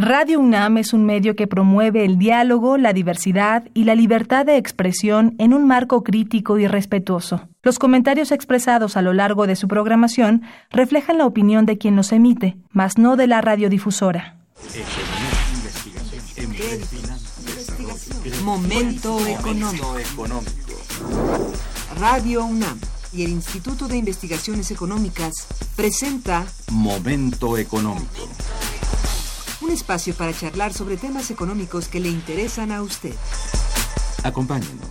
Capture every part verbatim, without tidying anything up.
Radio UNAM es un medio que promueve el diálogo, la diversidad y la libertad de expresión en un marco crítico y respetuoso. Los comentarios expresados a lo largo de su programación reflejan la opinión de quien los emite, mas no de la radiodifusora. Momento Económico. Radio UNAM y el Instituto de Investigaciones Económicas presenta Momento Económico. Un espacio para charlar sobre temas económicos que le interesan a usted. Acompáñenos.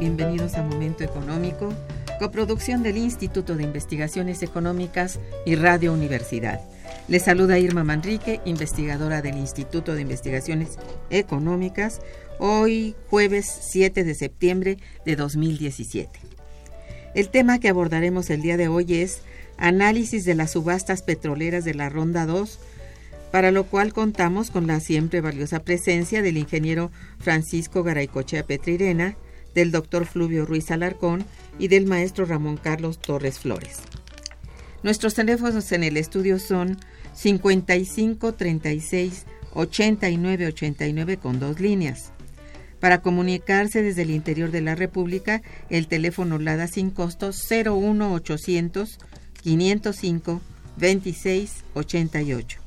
Bienvenidos a Momento Económico, coproducción del Instituto de Investigaciones Económicas y Radio Universidad. Les saluda Irma Manrique, investigadora del Instituto de Investigaciones Económicas, hoy jueves siete de septiembre de dos mil diecisiete. El tema que abordaremos el día de hoy es análisis de las subastas petroleras de la Ronda dos, para lo cual contamos con la siempre valiosa presencia del ingeniero Francisco Garaycochea Petrirena, del doctor Fluvio Ruiz Alarcón y del maestro Ramón Carlos Torres Flores. Nuestros teléfonos en el estudio son cincuenta y cinco, treinta y seis, ochenta y nueve, ochenta y nueve con dos líneas. Para comunicarse desde el interior de la República, el teléfono LADA sin costo cero uno ochocientos, quinientos cinco, veintiséis ochenta y ocho.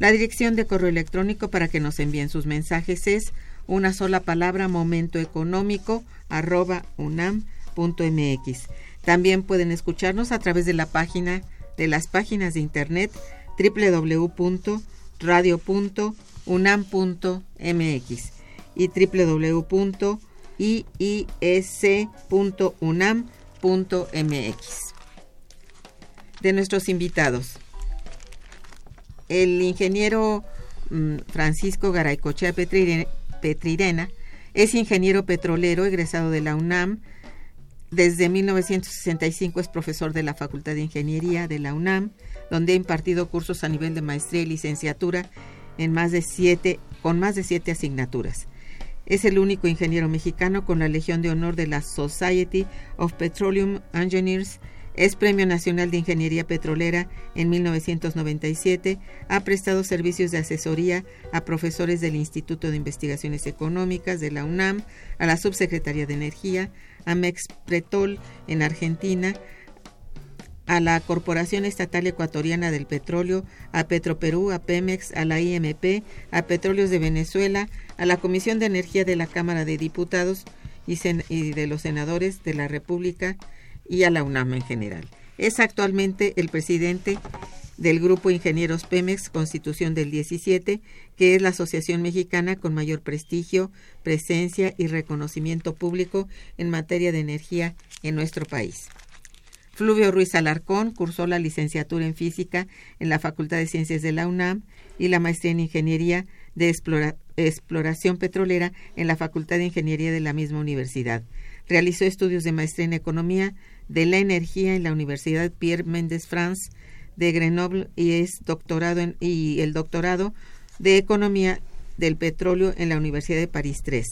La dirección de correo electrónico para que nos envíen sus mensajes es una sola palabra, momentoeconómico arroba unam punto mx. También pueden escucharnos a través de la página de las páginas de internet doble u doble u doble u punto radio punto unam punto mx y doble u doble u doble u punto i i ese punto unam punto mx. De nuestros invitados, el ingeniero mm, Francisco Garaycochea Petrirena Petrirena es ingeniero petrolero egresado de la UNAM. Desde mil novecientos sesenta y cinco es profesor de la Facultad de Ingeniería de la UNAM, donde ha impartido cursos a nivel de maestría y licenciatura en más de siete, con más de siete asignaturas. Es el único ingeniero mexicano con la Legión de Honor de la Society of Petroleum Engineers Es Premio Nacional de Ingeniería Petrolera en mil novecientos noventa y siete, ha prestado servicios de asesoría a profesores del Instituto de Investigaciones Económicas de la UNAM, a la Subsecretaría de Energía, a MEX-Pretol en Argentina, a la Corporación Estatal Ecuatoriana del Petróleo, a PetroPerú, a Pemex, a la I M P, a Petróleos de Venezuela, a la Comisión de Energía de la Cámara de Diputados y, sen- y de los Senadores de la República, y a la UNAM en general. Es actualmente el presidente del Grupo Ingenieros Pemex, Constitución del diecisiete, que es la asociación mexicana con mayor prestigio, presencia y reconocimiento público en materia de energía en nuestro país. Fluvio Ruiz Alarcón cursó la licenciatura en Física en la Facultad de Ciencias de la UNAM y la maestría en Ingeniería de Explora- Exploración Petrolera en la Facultad de Ingeniería de la misma universidad. Realizó estudios de maestría en Economía de la Energía en la Universidad Pierre Mendès France de Grenoble y es doctorado en, y el doctorado de Economía del Petróleo en la Universidad de París tres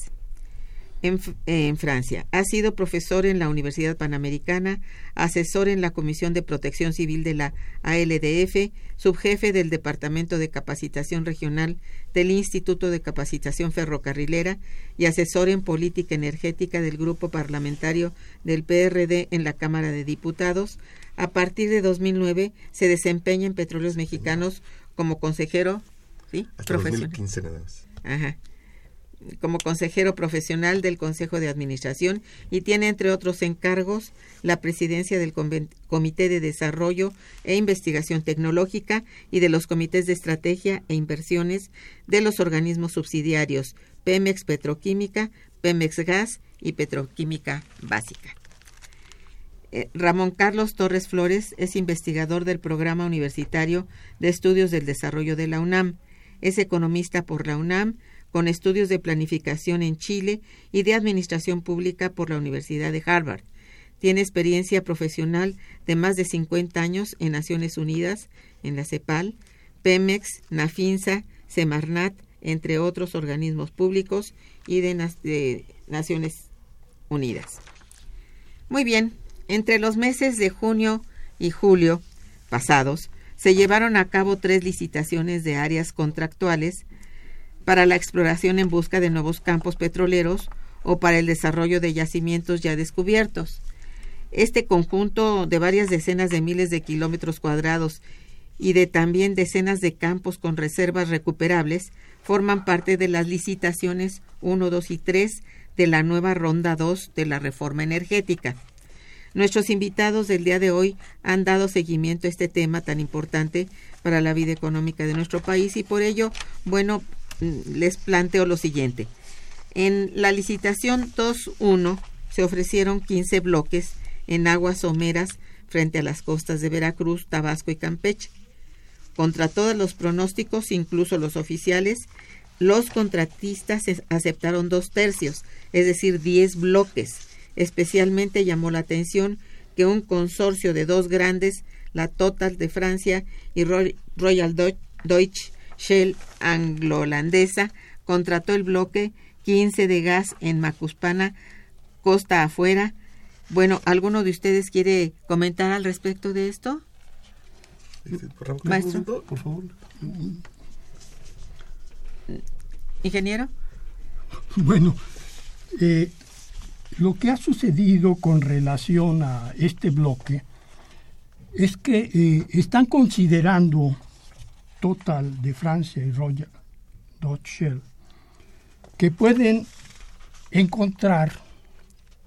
en, en Francia. Ha sido profesor en la Universidad Panamericana, asesor en la Comisión de Protección Civil de la A L D F, subjefe del Departamento de Capacitación Regional del Instituto de Capacitación Ferrocarrilera y asesor en Política Energética del Grupo Parlamentario del P R D en la Cámara de Diputados. A partir de dos mil nueve se desempeña en Petróleos Mexicanos como consejero, ¿sí? Hasta dos mil quince nada más. Ajá. Como consejero profesional del Consejo de Administración y tiene entre otros encargos la presidencia del Comité de Desarrollo e Investigación Tecnológica y de los Comités de Estrategia e Inversiones de los organismos subsidiarios Pemex Petroquímica, Pemex Gas y Petroquímica Básica. Ramón Carlos Torres Flores es investigador del Programa Universitario de Estudios del Desarrollo de la UNAM. Es economista por la UNAM, con estudios de planificación en Chile y de administración pública por la Universidad de Harvard. Tiene experiencia profesional de más de cincuenta años en Naciones Unidas, en la CEPAL, Pemex, Nafinsa, Semarnat, entre otros organismos públicos y de, na- de Naciones Unidas. Muy bien, entre los meses de junio y julio pasados, se llevaron a cabo tres licitaciones de áreas contractuales para la exploración en busca de nuevos campos petroleros o para el desarrollo de yacimientos ya descubiertos. Este conjunto de varias decenas de miles de kilómetros cuadrados y de también decenas de campos con reservas recuperables forman parte de las licitaciones uno, dos y tres de la nueva Ronda dos de la reforma energética. Nuestros invitados del día de hoy han dado seguimiento a este tema tan importante para la vida económica de nuestro país y por ello, bueno, les planteo lo siguiente. En la licitación dos uno se ofrecieron quince bloques en aguas someras frente a las costas de Veracruz, Tabasco y Campeche. Contra todos los pronósticos, incluso los oficiales, los contratistas aceptaron dos tercios, es decir, diez bloques. Especialmente llamó la atención que un consorcio de dos grandes, la Total de Francia y Royal Dutch Shell anglo-holandesa, contrató el bloque quince de gas en Macuspana, costa afuera. Bueno, ¿alguno de ustedes quiere comentar al respecto de esto? Maestro, por favor. Ingeniero. Bueno, eh, lo que ha sucedido con relación a este bloque es que eh, están considerando Total de Francia y Royal Dutch Shell, que pueden encontrar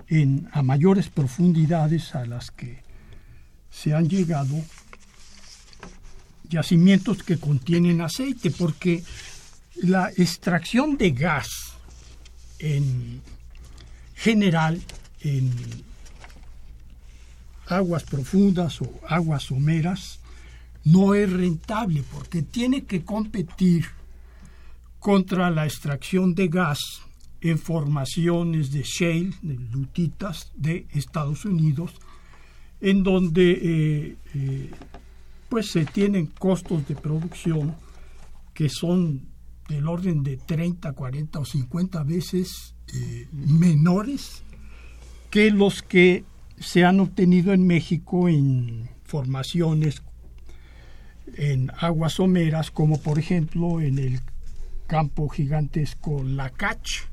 en, a mayores profundidades a las que se han llegado yacimientos que contienen aceite, porque la extracción de gas en general en aguas profundas o aguas someras no es rentable porque tiene que competir contra la extracción de gas en formaciones de shale, de lutitas de Estados Unidos, en donde eh, eh, pues se tienen costos de producción que son del orden de treinta, cuarenta o cincuenta veces eh, menores que los que se han obtenido en México en formaciones en aguas someras, como por ejemplo en el campo gigantesco Lakach,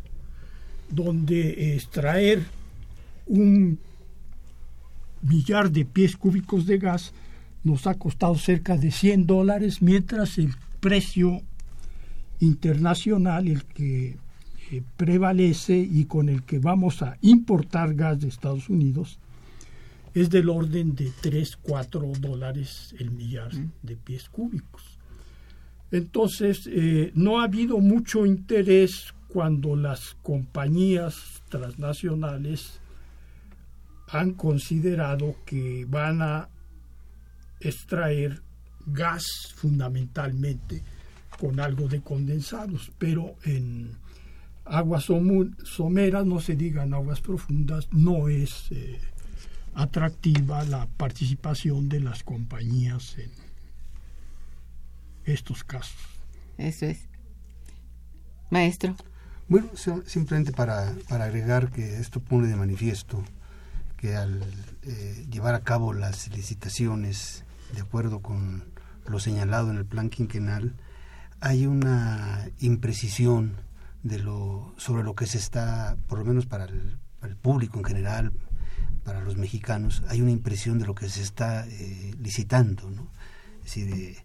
donde extraer un millar de pies cúbicos de gas nos ha costado cerca de cien dólares, mientras el precio internacional, el que eh, prevalece y con el que vamos a importar gas de Estados Unidos, es del orden de tres, cuatro dólares el millar de pies cúbicos. Entonces, eh, no ha habido mucho interés cuando las compañías transnacionales han considerado que van a extraer gas fundamentalmente con algo de condensados, pero en aguas someras, no se digan aguas profundas, no es eh, atractiva la participación de las compañías en estos casos. Eso es. Maestro. Bueno, simplemente para, para agregar que esto pone de manifiesto que al eh, llevar a cabo las licitaciones de acuerdo con lo señalado en el plan quinquenal, hay una imprecisión de lo sobre lo que se está, por lo menos para el, para el público en general, para los mexicanos, hay una impresión de lo que se está eh, licitando, ¿no? Es decir, eh,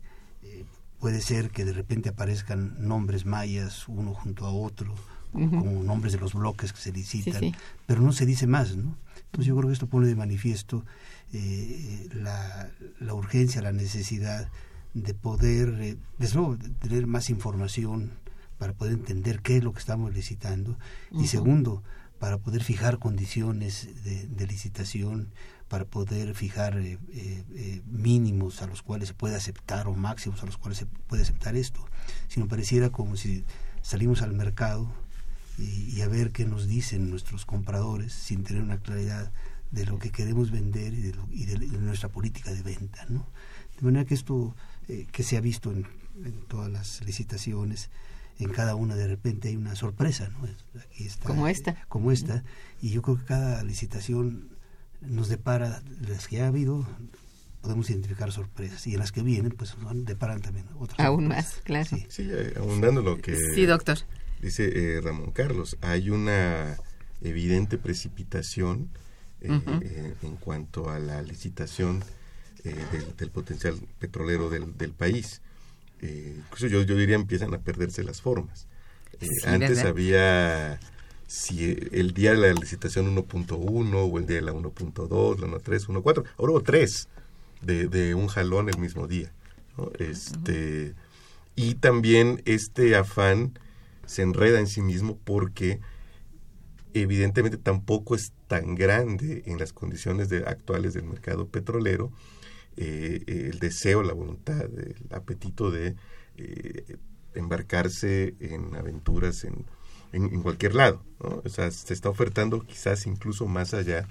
eh, puede ser que de repente aparezcan nombres mayas uno junto a otro, uh-huh. como nombres de los bloques que se licitan, sí, sí. pero no se dice más, ¿no? Entonces yo creo que esto pone de manifiesto eh, la, la urgencia, la necesidad de poder, eh, desde luego, de tener más información para poder entender qué es lo que estamos licitando uh-huh. y segundo, para poder fijar condiciones de, de licitación, para poder fijar eh, eh, mínimos a los cuales se puede aceptar o máximos a los cuales se puede aceptar esto, sino pareciera como si salimos al mercado y, y a ver qué nos dicen nuestros compradores sin tener una claridad de lo que queremos vender y de, lo, y de, de nuestra política de venta, ¿no? De manera que esto eh, que se ha visto en, en todas las licitaciones, en cada una de repente hay una sorpresa, ¿no? Aquí está, como esta. Eh, como esta, y yo creo que cada licitación nos depara, las que ha habido, podemos identificar sorpresas, y en las que vienen, pues nos deparan también otras. Aún sorpresas. Más, claro. Sí, sí eh, abundando lo que sí, doctor. dice eh, Ramón Carlos, hay una evidente precipitación eh, uh-huh. eh, en cuanto a la licitación Eh, del, del potencial petrolero del, del país. Eh, incluso yo, yo diría empiezan a perderse las formas. Eh, sí, antes ¿verdad? había si el día de la licitación uno punto uno o el día de la uno punto dos, la uno punto tres, uno punto cuatro, ahora hubo tres de, de un jalón el mismo día, ¿no? Este, uh-huh. Y también este afán se enreda en sí mismo porque evidentemente tampoco es tan grande en las condiciones de, actuales del mercado petrolero Eh, eh, el deseo, la voluntad, el apetito de eh, embarcarse en aventuras en, en, en cualquier lado, ¿no? O sea, se está ofertando quizás incluso más allá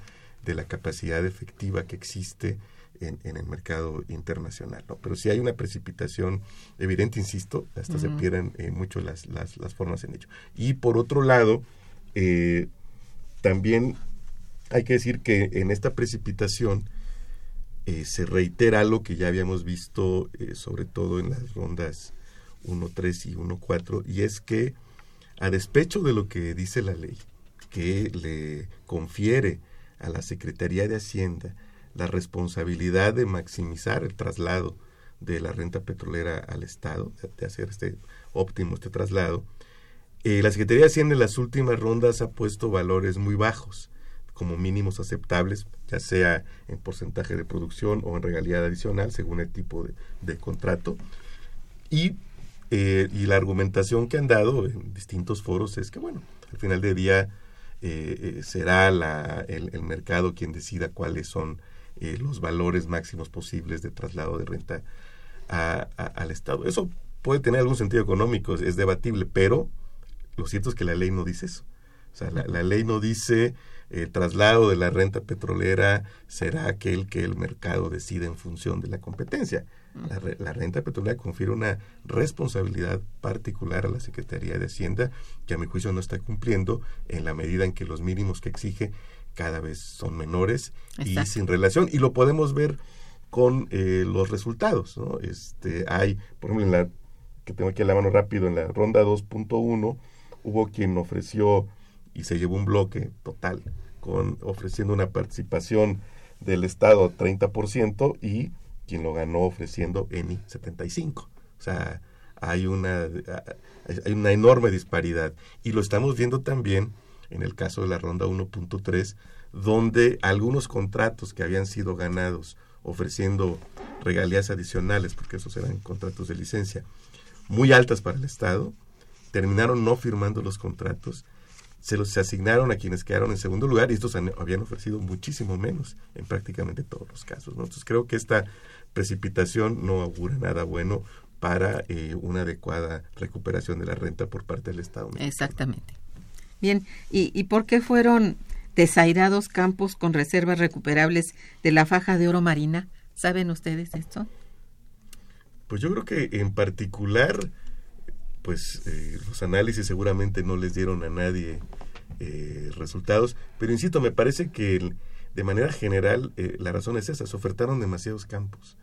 de la capacidad efectiva que existe en, en el mercado internacional, ¿no? Pero sí hay una precipitación evidente, insisto, hasta uh-huh. se pierden eh, mucho las, las, las formas en ello. Y por otro lado, eh, también hay que decir que en esta precipitación Eh, se reitera lo que ya habíamos visto eh, sobre todo en las rondas uno punto tres y uno punto cuatro, y es que a despecho de lo que dice la ley, que le confiere a la Secretaría de Hacienda la responsabilidad de maximizar el traslado de la renta petrolera al Estado, de hacer este óptimo este traslado, eh, la Secretaría de Hacienda en las últimas rondas ha puesto valores muy bajos como mínimos aceptables, ya sea en porcentaje de producción o en regalía adicional, según el tipo de, de contrato. Y, eh, y la argumentación que han dado en distintos foros es que, bueno, al final del día eh, eh, será la, el, el mercado quien decida cuáles son eh, los valores máximos posibles de traslado de renta a, a, al Estado. Eso puede tener algún sentido económico, es, es debatible, pero lo cierto es que la ley no dice eso. O sea, la, la ley no dice el traslado de la renta petrolera será aquel que el mercado decide en función de la competencia. La, la renta petrolera confiere una responsabilidad particular a la Secretaría de Hacienda que a mi juicio no está cumpliendo en la medida en que los mínimos que exige cada vez son menores. Exacto. Y sin relación, y lo podemos ver con eh, los resultados, ¿no? Este, hay, por ejemplo, en la que tengo aquí a la mano rápido, en la ronda dos punto uno hubo quien ofreció y se llevó un bloque total, con ofreciendo una participación del Estado treinta por ciento y quien lo ganó ofreciendo E N I setenta y cinco por ciento. O sea, hay una, hay una enorme disparidad. Y lo estamos viendo también en el caso de la ronda uno punto tres, donde algunos contratos que habían sido ganados ofreciendo regalías adicionales, porque esos eran contratos de licencia, muy altas para el Estado, terminaron no firmando los contratos, se los se asignaron a quienes quedaron en segundo lugar, y estos han, habían ofrecido muchísimo menos en prácticamente todos los casos, ¿no? Entonces creo que esta precipitación no augura nada bueno para eh, una adecuada recuperación de la renta por parte del Estado mexicano. Exactamente. Bien, ¿y, y por qué fueron desairados campos con reservas recuperables de la faja de oro marina? ¿Saben ustedes esto? Pues yo creo que en particular, pues eh, los análisis seguramente no les dieron a nadie eh, resultados, pero insisto, me parece que el, de manera general eh, la razón es esa, se ofertaron demasiados campos.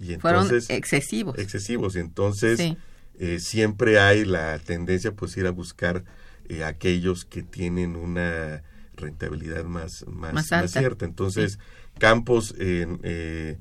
Y entonces, fueron excesivos. Excesivos, y entonces sí. eh, siempre hay la tendencia pues ir a buscar eh, aquellos que tienen una rentabilidad más, más, más, más cierta. Entonces, sí. campos en, eh,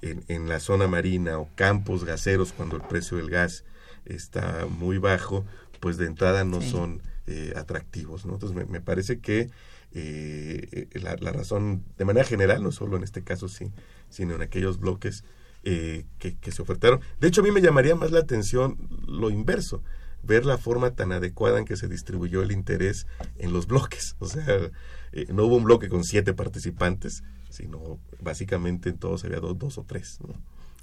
en, en la zona marina o campos gaseros cuando el precio del gas está muy bajo, pues de entrada no sí. son eh, atractivos, ¿no? Entonces, me, me parece que eh, la, la razón, de manera general, no solo en este caso, sí, sino en aquellos bloques eh, que, que se ofertaron. De hecho, a mí me llamaría más la atención lo inverso, ver la forma tan adecuada en que se distribuyó el interés en los bloques. O sea, eh, no hubo un bloque con siete participantes, sino básicamente en todos había dos, dos o tres, ¿no?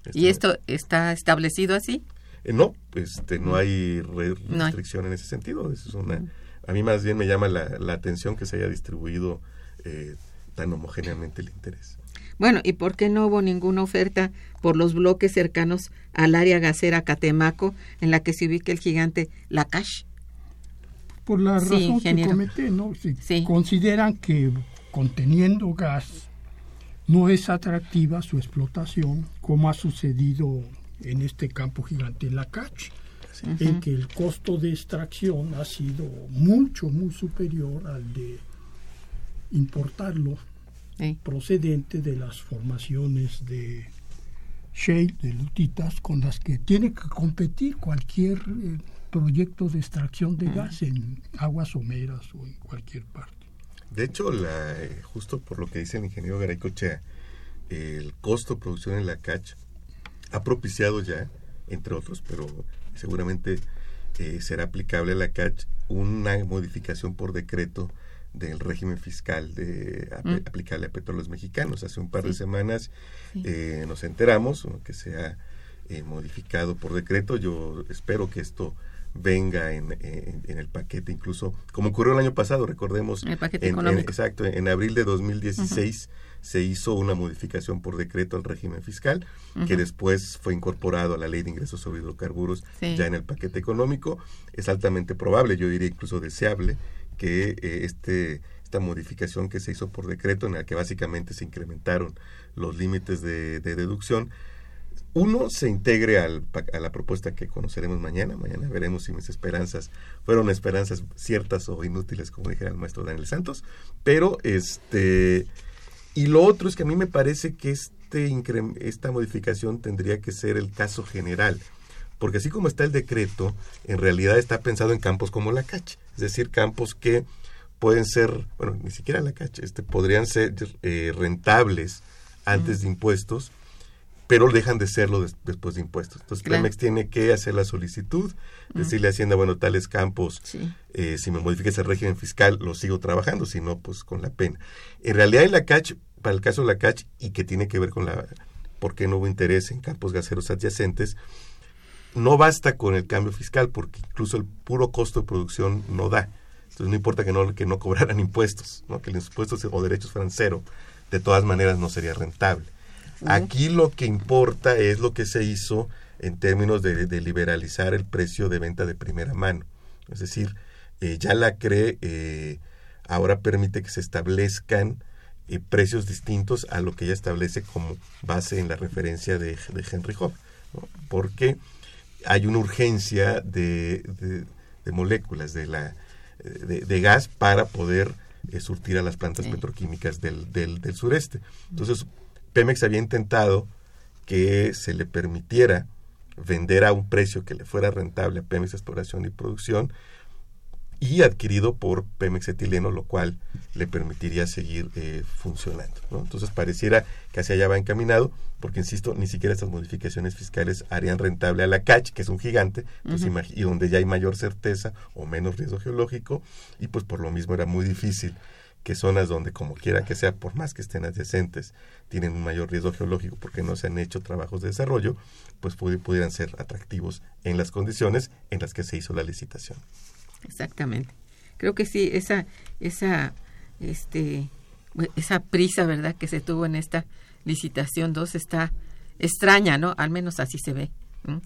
Esto, ¿y esto está establecido así? Eh, no, este, no hay re- restricción no hay. En ese sentido. Eso es una, a mí más bien me llama la, la atención que se haya distribuido eh, tan homogéneamente el interés. Bueno, ¿y por qué no hubo ninguna oferta por los bloques cercanos al área gasera Catemaco, en la que se ubica el gigante Lakach? Por la razón sí, que comenté, ¿no? Si sí. consideran que conteniendo gas no es atractiva su explotación, como ha sucedido en este campo gigante Lakach, uh-huh. en que el costo de extracción ha sido mucho, muy superior al de importarlo. Sí. Procedente de las formaciones de shale, de lutitas, con las que tiene que competir cualquier eh, proyecto de extracción de gas en aguas someras o en cualquier parte. De hecho, la, eh, justo por lo que dice el ingeniero Garaycochea, eh, el costo de producción en Lakach ha propiciado ya, entre otros, pero seguramente eh, será aplicable a Lakach, una modificación por decreto del régimen fiscal de ap- mm. aplicable a petróleos mexicanos. Hace un par sí. de semanas sí. eh, nos enteramos que se ha eh, modificado por decreto. Yo espero que esto venga en, en, en el paquete, incluso como ocurrió el año pasado, recordemos. El paquete en, económico. En, exacto, en abril de dos mil dieciséis uh-huh. se hizo una modificación por decreto al régimen fiscal, uh-huh. que después fue incorporado a la Ley de Ingresos sobre Hidrocarburos sí. ya en el paquete económico. Es altamente probable, yo diría incluso deseable, que eh, este esta modificación que se hizo por decreto, en la que básicamente se incrementaron los límites de, de deducción, uno se integre al, a la propuesta que conoceremos mañana. Mañana veremos si mis esperanzas fueron esperanzas ciertas o inútiles, como dijera el maestro Daniel Santos. Pero, este y lo otro es que a mí me parece que este incre- esta modificación tendría que ser el caso general, porque así como está el decreto, en realidad está pensado en campos como Lakach, es decir, campos que pueden ser, bueno, ni siquiera Lakach, este, podrían ser eh, rentables antes uh-huh. de impuestos, pero dejan de serlo des- después de impuestos. Entonces, claro. Pemex tiene que hacer la solicitud, decirle uh-huh. a Hacienda, bueno, tales campos, sí. eh, si me modificas el régimen fiscal, lo sigo trabajando, si no, pues con la pena. En realidad, en Lakach, para el caso de Lakach, y que tiene que ver con la, por qué no hubo interés en campos gaseros adyacentes, no basta con el cambio fiscal, porque incluso el puro costo de producción no da. Entonces no importa que no, que no cobraran impuestos, ¿no? Que los impuestos o derechos fueran cero, de todas maneras no sería rentable. Uh-huh. Aquí lo que importa es lo que se hizo en términos de, de liberalizar el precio de venta de primera mano. Es decir, eh, ya la C R E eh, ahora permite que se establezcan eh, precios distintos a lo que ella establece como base en la referencia de, de Henry Hub, ¿no? Porque hay una urgencia de, de, de moléculas de, la, de, de gas para poder eh, surtir a las plantas sí. petroquímicas del, del, del sureste. Entonces, Pemex había intentado que se le permitiera vender a un precio que le fuera rentable a Pemex Exploración y Producción y adquirido por Pemex Etileno, lo cual le permitiría seguir eh, funcionando, ¿no? Entonces pareciera que hacia allá va encaminado, porque insisto, ni siquiera estas modificaciones fiscales harían rentable a Lakach, que es un gigante, pues, uh-huh. y donde ya hay mayor certeza o menos riesgo geológico, y pues por lo mismo era muy difícil que zonas donde, como quiera que sea, por más que estén adyacentes, tienen un mayor riesgo geológico porque no se han hecho trabajos de desarrollo, pues pud- pudieran ser atractivos en las condiciones en las que se hizo la licitación. Exactamente. Creo que sí, esa esa este esa prisa, ¿verdad?, que se tuvo en esta licitación dos está extraña, ¿no? Al menos así se ve. ¿Mm?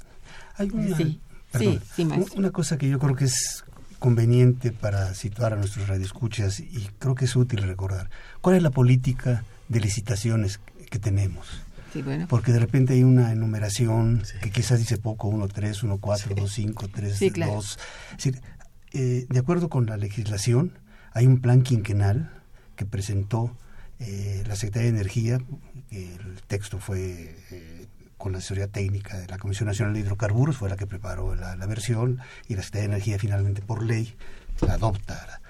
Hay una, sí, perdón, sí, sí, una cosa que yo creo que es conveniente para situar a nuestros radioescuchas, y creo que es útil recordar cuál es la política de licitaciones que tenemos. Sí, bueno. Porque de repente hay una enumeración sí. que quizás dice poco, uno, tres, uno, cuatro, dos, cinco, tres, dos. Sí, claro. Es decir, eh, de acuerdo con la legislación, hay un plan quinquenal que presentó eh, la Secretaría de Energía, el texto fue... Eh, con la asesoría técnica de la Comisión Nacional de Hidrocarburos, fue la que preparó la, la versión, y la Secretaría de Energía finalmente por ley la adopta.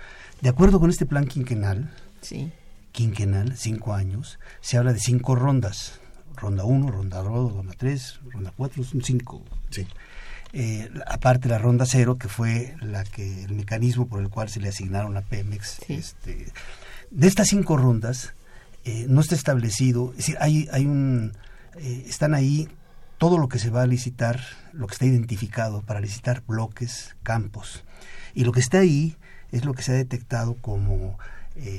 De acuerdo con este plan quinquenal, sí. quinquenal, cinco años, se habla de cinco rondas, ronda uno, ronda dos, ronda tres, ronda cuatro, son cinco. Sí. Eh, aparte la ronda cero, que fue la que el mecanismo por el cual se le asignaron a Pemex. Sí. Este, de estas cinco rondas, eh, no está establecido, es decir, hay, hay un... Eh, están ahí todo lo que se va a licitar, lo que está identificado para licitar bloques, campos. Y lo que está ahí es lo que se ha detectado como eh,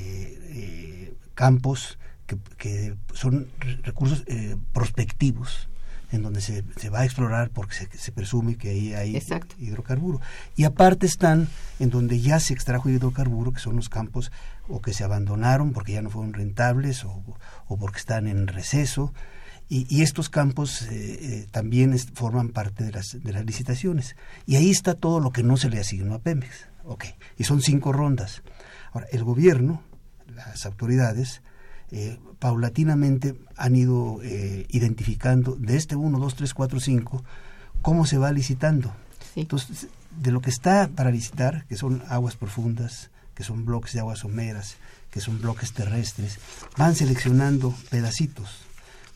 eh, campos que, que son recursos eh, prospectivos, en donde se, se va a explorar porque se, se presume que ahí hay Exacto. hidrocarburo. Y aparte están en donde ya se extrajo hidrocarburo, que son los campos o que se abandonaron porque ya no fueron rentables o, o porque están en receso. Y, y estos campos eh, eh, también es, forman parte de las, de las licitaciones. Y ahí está todo lo que no se le asignó a Pemex. Okay. Y son cinco rondas. Ahora, el gobierno, las autoridades, eh, paulatinamente han ido eh, identificando de este uno, dos, tres, cuatro, cinco, cómo se va licitando. Sí. Entonces, de lo que está para licitar, que son aguas profundas, que son bloques de aguas someras, que son bloques terrestres, van seleccionando pedacitos,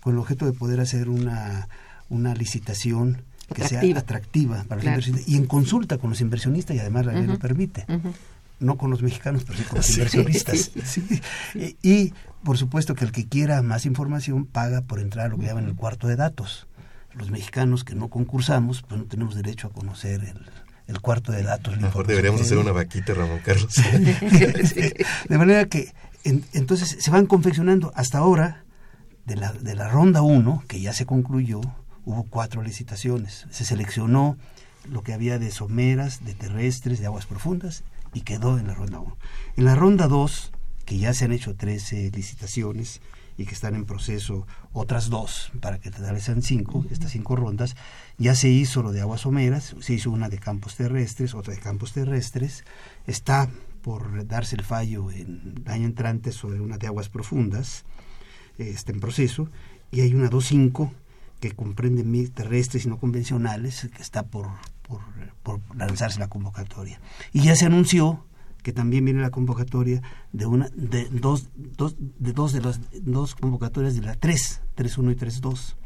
con el objeto de poder hacer una, una licitación que atractiva. sea atractiva para claro. los inversionistas, y en consulta con los inversionistas, y además la ley uh-huh. lo permite, uh-huh. no con los mexicanos, pero sí con los sí. inversionistas. Sí. Sí. Sí. Y, y, por supuesto, que el que quiera más información paga por entrar a lo que uh-huh. llaman el cuarto de datos. Los mexicanos que no concursamos, pues no tenemos derecho a conocer el... el cuarto de datos. Mejor deberíamos hacer una vaquita, Ramón Carlos. De manera que, en, entonces, se van confeccionando hasta ahora. De la, de la ronda uno, que ya se concluyó, hubo cuatro licitaciones. Se seleccionó lo que había de someras, de terrestres, de aguas profundas, y quedó en la ronda uno. En la ronda dos, que ya se han hecho trece licitaciones y que están en proceso otras dos para que totalizan cinco, uh-huh. estas cinco rondas, ya se hizo lo de aguas someras, se hizo una de campos terrestres, otra de campos terrestres, está por darse el fallo en el año entrante sobre una de aguas profundas, está en proceso, y hay una dos punto cinco que comprende mil terrestres y no convencionales, que está por, por, por lanzarse la convocatoria. Y ya se anunció que también viene la convocatoria de una de dos, dos, de, dos de las dos convocatorias de la tres, tres punto uno y tres punto dos.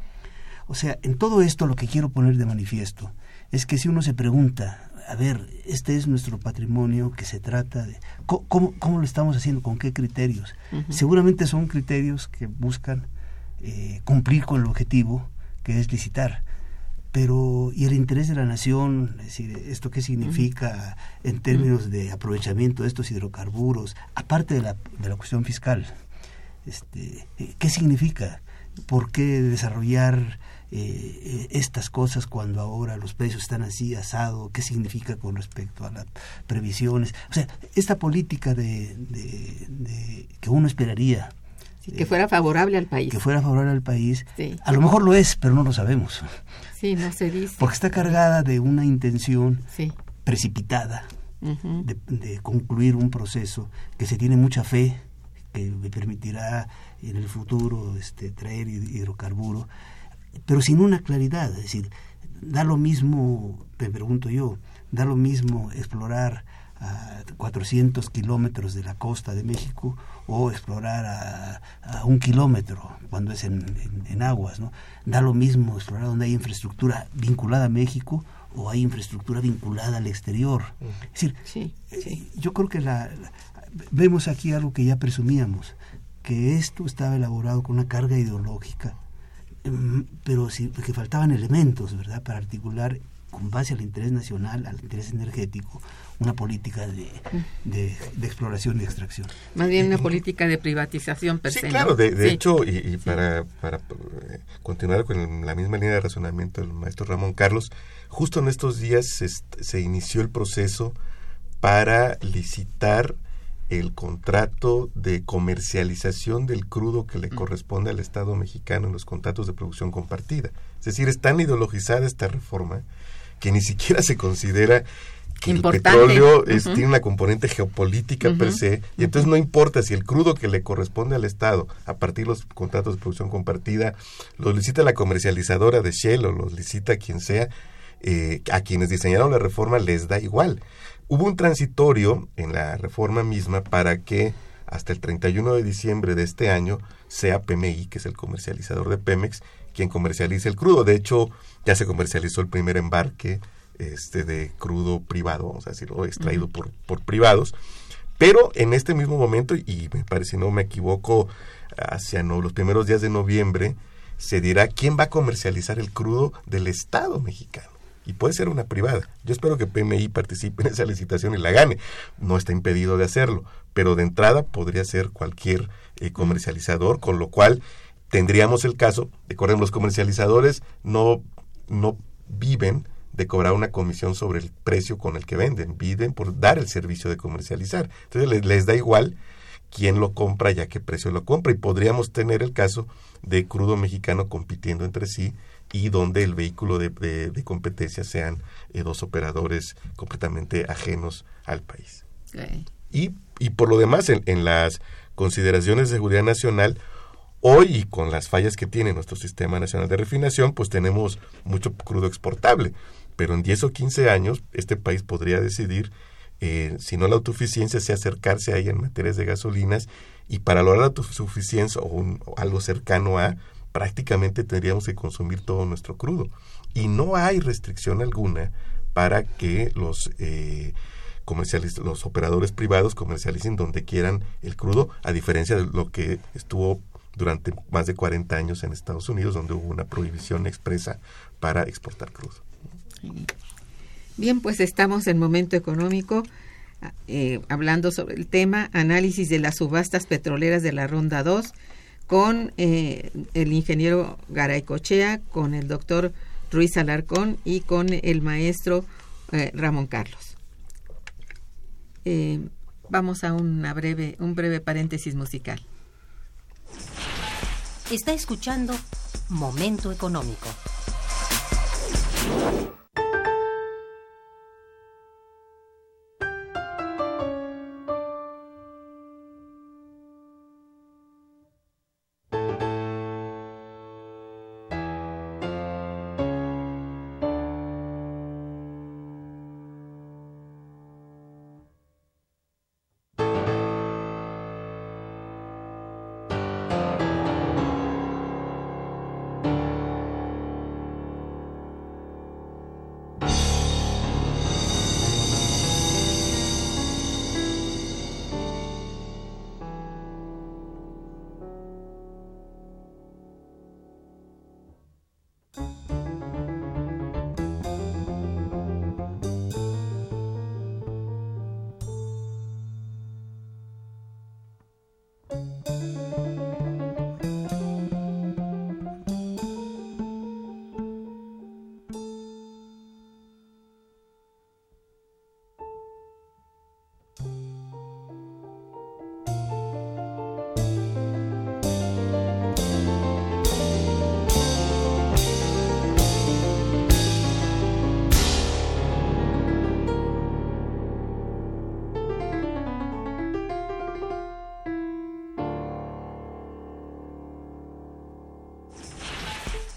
O sea, en todo esto lo que quiero poner de manifiesto es que si uno se pregunta, a ver, este es nuestro patrimonio que se trata de... ¿Cómo, cómo lo estamos haciendo? ¿Con qué criterios? Uh-huh. Seguramente son criterios que buscan eh, cumplir con el objetivo que es licitar. Pero, ¿y el interés de la nación? Es decir, ¿esto qué significa uh-huh. en términos de aprovechamiento de estos hidrocarburos? Aparte de la, de la cuestión fiscal, este, ¿qué significa? ¿Por qué desarrollar eh, estas cosas cuando ahora los precios están así, asado? ¿Qué significa con respecto a las previsiones? O sea, esta política de, de, de que uno esperaría... Sí, que fuera favorable al país. Que fuera favorable al país. Sí. A lo mejor lo es, pero no lo sabemos. Sí, no se dice. Porque está cargada de una intención sí. precipitada uh-huh. de, de concluir un proceso que se tiene mucha fe, que me permitirá en el futuro este, traer hidrocarburo, pero sin una claridad. Es decir, da lo mismo, me pregunto yo, da lo mismo explorar a cuatrocientos kilómetros de la costa de México o explorar a, a un kilómetro cuando es en, en, en aguas, ¿no? Da lo mismo explorar donde hay infraestructura vinculada a México o hay infraestructura vinculada al exterior. Es decir, sí, sí. yo creo que la, la vemos aquí algo que ya presumíamos, que esto estaba elaborado con una carga ideológica, pero sí, que faltaban elementos, ¿verdad?, para articular con base al interés nacional, al interés energético, una política de, de, de exploración y extracción. Más bien una política de privatización per se. Sí, claro, de, de sí. hecho, y, y para, sí. para continuar con la misma línea de razonamiento del maestro Ramón Carlos, justo en estos días se, se inició el proceso para licitar el contrato de comercialización del crudo que le corresponde al Estado mexicano en los contratos de producción compartida. Es decir, es tan ideologizada esta reforma que ni siquiera se considera que importante. El petróleo es, uh-huh. tiene una componente geopolítica uh-huh. per se, y entonces no importa si el crudo que le corresponde al Estado a partir de los contratos de producción compartida los licita la comercializadora de Shell o los licita quien sea, eh, a quienes diseñaron la reforma les da igual. Hubo un transitorio en la reforma misma para que hasta el treinta y uno de diciembre de este año sea P M I, que es el comercializador de Pemex, quien comercialice el crudo. De hecho, ya se comercializó el primer embarque este, de crudo privado, vamos a decirlo, extraído uh-huh. por, por privados. Pero en este mismo momento, y me parece, si no me equivoco, hacia no, los primeros días de noviembre, se dirá quién va a comercializar el crudo del Estado mexicano. Y puede ser una privada. Yo espero que P M I participe en esa licitación y la gane. No está impedido de hacerlo, pero de entrada podría ser cualquier eh, comercializador, con lo cual tendríamos el caso, recuerden, los comercializadores no, no viven de cobrar una comisión sobre el precio con el que venden, viven por dar el servicio de comercializar. Entonces les, les da igual quién lo compra y a qué precio lo compra, y podríamos tener el caso de crudo mexicano compitiendo entre sí, y donde el vehículo de, de, de competencia sean eh, dos operadores completamente ajenos al país. Okay. Y, y por lo demás, en, en las consideraciones de seguridad nacional, hoy y con las fallas que tiene nuestro sistema nacional de refinación, pues tenemos mucho crudo exportable, pero en diez o quince años este país podría decidir, eh, si no la autosuficiencia, sea acercarse ahí en materias de gasolinas, y para lograr la autosuficiencia o, un, o algo cercano a, prácticamente tendríamos que consumir todo nuestro crudo. Y no hay restricción alguna para que los eh, comercializ- los operadores privados comercialicen donde quieran el crudo, a diferencia de lo que estuvo durante más de cuarenta años en Estados Unidos, donde hubo una prohibición expresa para exportar crudo. Bien, pues estamos en Momento Económico, eh, hablando sobre el tema análisis de las subastas petroleras de la Ronda dos, con eh, el ingeniero Garaycochea, con el doctor Ruiz Alarcón y con el maestro eh, Ramón Carlos. Eh, vamos a una breve, un breve paréntesis musical. Está escuchando Momento Económico.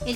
El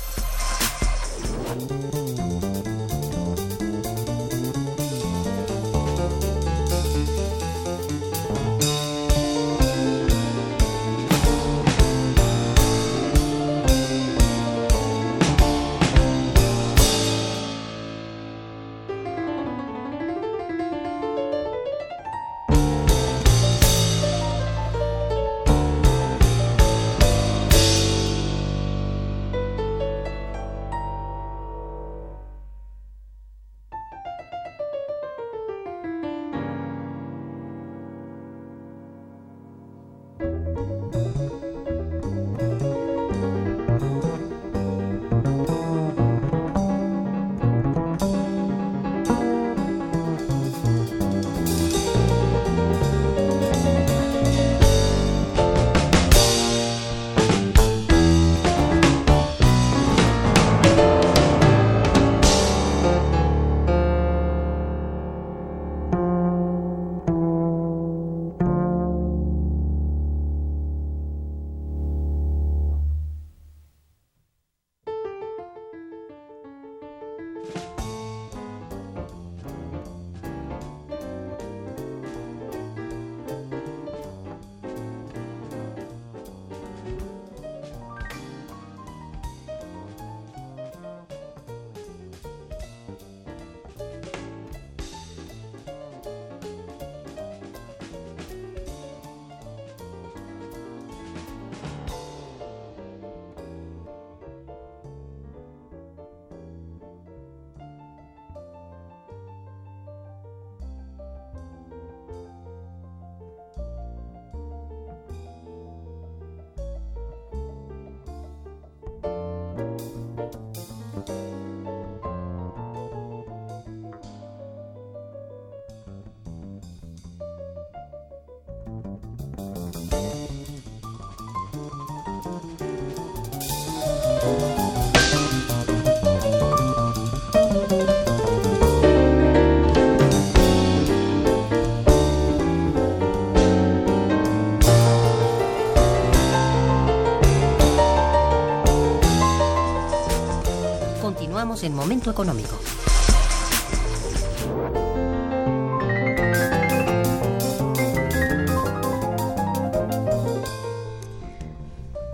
En Momento Económico.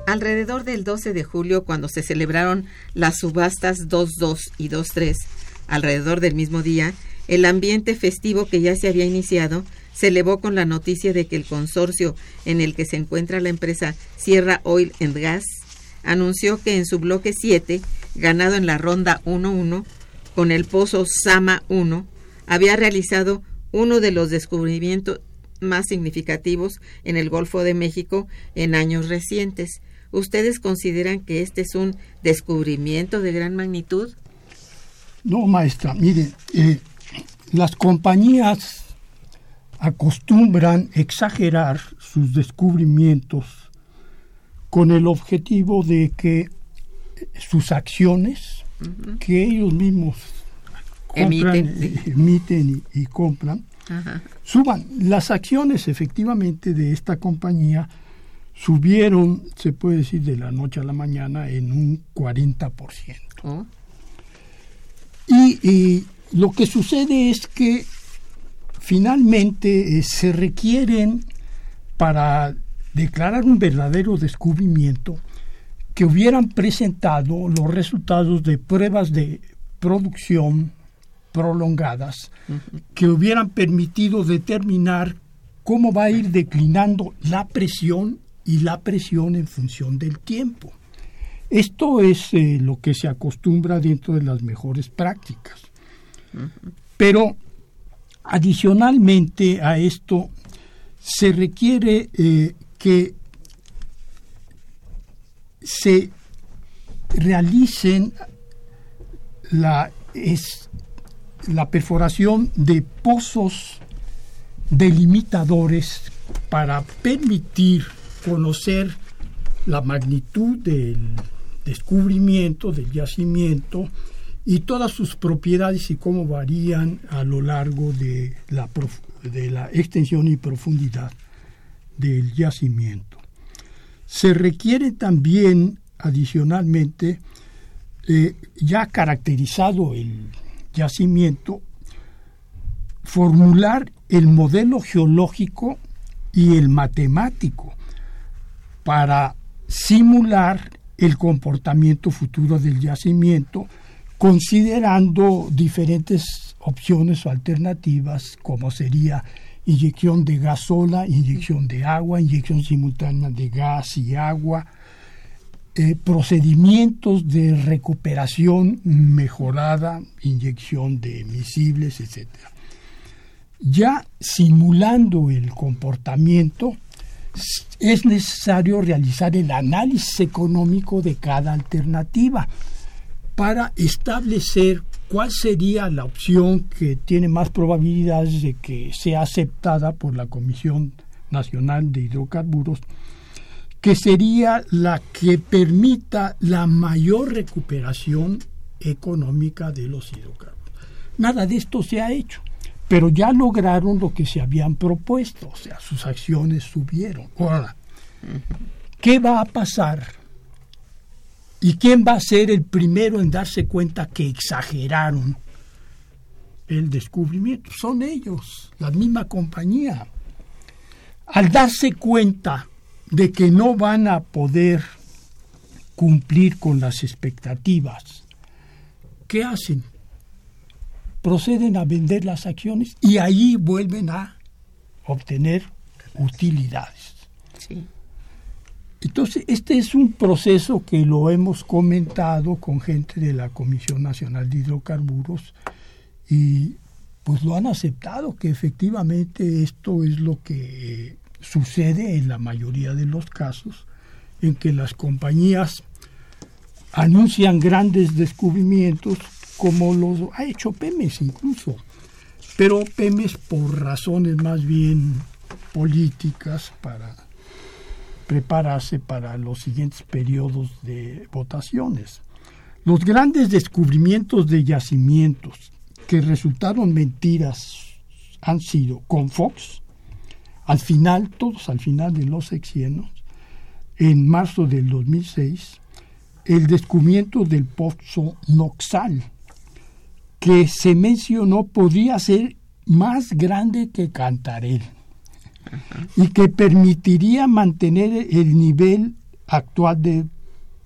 Alrededor del doce de julio, cuando se celebraron las subastas dos punto dos y dos punto tres, alrededor del mismo día, el ambiente festivo que ya se había iniciado se elevó con la noticia de que el consorcio en el que se encuentra la empresa Sierra Oil and Gas anunció que en su bloque siete, ganado en la ronda uno uno con el pozo Sama uno, había realizado uno de los descubrimientos más significativos en el Golfo de México en años recientes. ¿Ustedes consideran que este es un descubrimiento de gran magnitud? No, maestra. Mire, eh, las compañías acostumbran exagerar sus descubrimientos con el objetivo de que sus acciones, uh-huh, que ellos mismos compran, emiten, y, emiten y, y compran, uh-huh, suban. Las acciones efectivamente de esta compañía subieron, se puede decir, de la noche a la mañana en un cuarenta por ciento. Uh-huh. Y, y lo que sucede es que finalmente eh, se requieren, para declarar un verdadero descubrimiento, que hubieran presentado los resultados de pruebas de producción prolongadas, uh-huh, que hubieran permitido determinar cómo va a ir declinando la presión y la presión en función del tiempo. Esto es eh, lo que se acostumbra dentro de las mejores prácticas. Uh-huh. Pero adicionalmente a esto se requiere eh, que se realicen la, es, la perforación de pozos delimitadores para permitir conocer la magnitud del descubrimiento, del yacimiento y todas sus propiedades y cómo varían a lo largo de la, prof, de la extensión y profundidad del yacimiento. Se requiere también, adicionalmente, eh, ya caracterizado el yacimiento, formular el modelo geológico y el matemático para simular el comportamiento futuro del yacimiento, considerando diferentes opciones o alternativas, como sería inyección de gasola, inyección de agua, inyección simultánea de gas y agua, eh, procedimientos de recuperación mejorada, inyección de emisibles, etcétera. Ya simulando el comportamiento, es necesario realizar el análisis económico de cada alternativa para establecer cuál sería la opción que tiene más probabilidades de que sea aceptada por la Comisión Nacional de Hidrocarburos, que sería la que permita la mayor recuperación económica de los hidrocarburos. Nada de esto se ha hecho, pero ya lograron lo que se habían propuesto, o sea, sus acciones subieron. Ahora, ¿qué va a pasar? ¿Y quién va a ser el primero en darse cuenta que exageraron el descubrimiento? Son ellos, la misma compañía. Al darse cuenta de que no van a poder cumplir con las expectativas, ¿qué hacen? Proceden a vender las acciones y ahí vuelven a obtener utilidades. Sí. Entonces, este es un proceso que lo hemos comentado con gente de la Comisión Nacional de Hidrocarburos y pues lo han aceptado, que efectivamente esto es lo que sucede en la mayoría de los casos, en que las compañías anuncian grandes descubrimientos, como lo ha hecho Pemex incluso, pero Pemex por razones más bien políticas para prepararse para los siguientes periodos de votaciones. Los grandes descubrimientos de yacimientos que resultaron mentiras han sido con Fox, al final, todos al final de los sexenios, en marzo del dos mil seis, el descubrimiento del pozo Noxal, que se mencionó podía ser más grande que Cantarell y que permitiría mantener el nivel actual de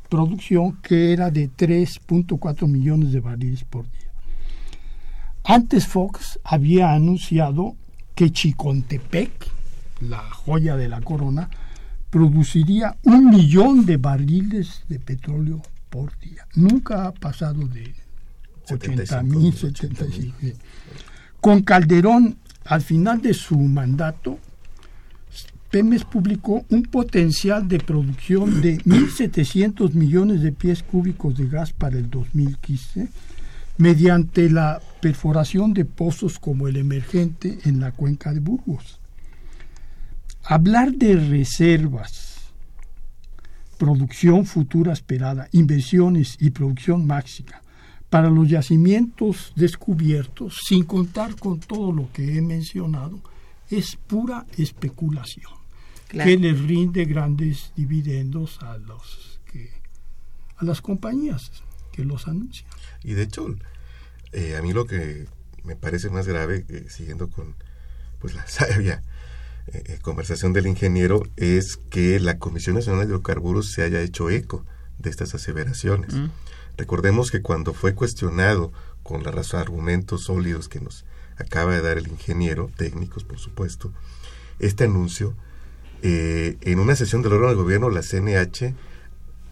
producción, que era de tres punto cuatro millones de barriles por día. Antes Fox había anunciado que Chicontepec, la joya de la corona, produciría un millón de barriles de petróleo por día. Nunca ha pasado de ochenta mil, setenta y cinco mil. Con Calderón, al final de su mandato, Pemex publicó un potencial de producción de mil setecientos millones de pies cúbicos de gas para el dos mil quince, mediante la perforación de pozos como el emergente en la cuenca de Burgos. Hablar de reservas, producción futura esperada, inversiones y producción máxima para los yacimientos descubiertos, sin contar con todo lo que he mencionado, es pura especulación, claro, que les rinde grandes dividendos a los que, a las compañías que los anuncian. Y de hecho, eh, a mí lo que me parece más grave, eh, siguiendo con pues la sabia eh, conversación del ingeniero, es que la Comisión Nacional de Hidrocarburos se haya hecho eco de estas aseveraciones. Mm. Recordemos que cuando fue cuestionado con los argumentos sólidos que nos acaba de dar el ingeniero, técnicos por supuesto, este anuncio, eh, en una sesión del órgano de gobierno, la C N H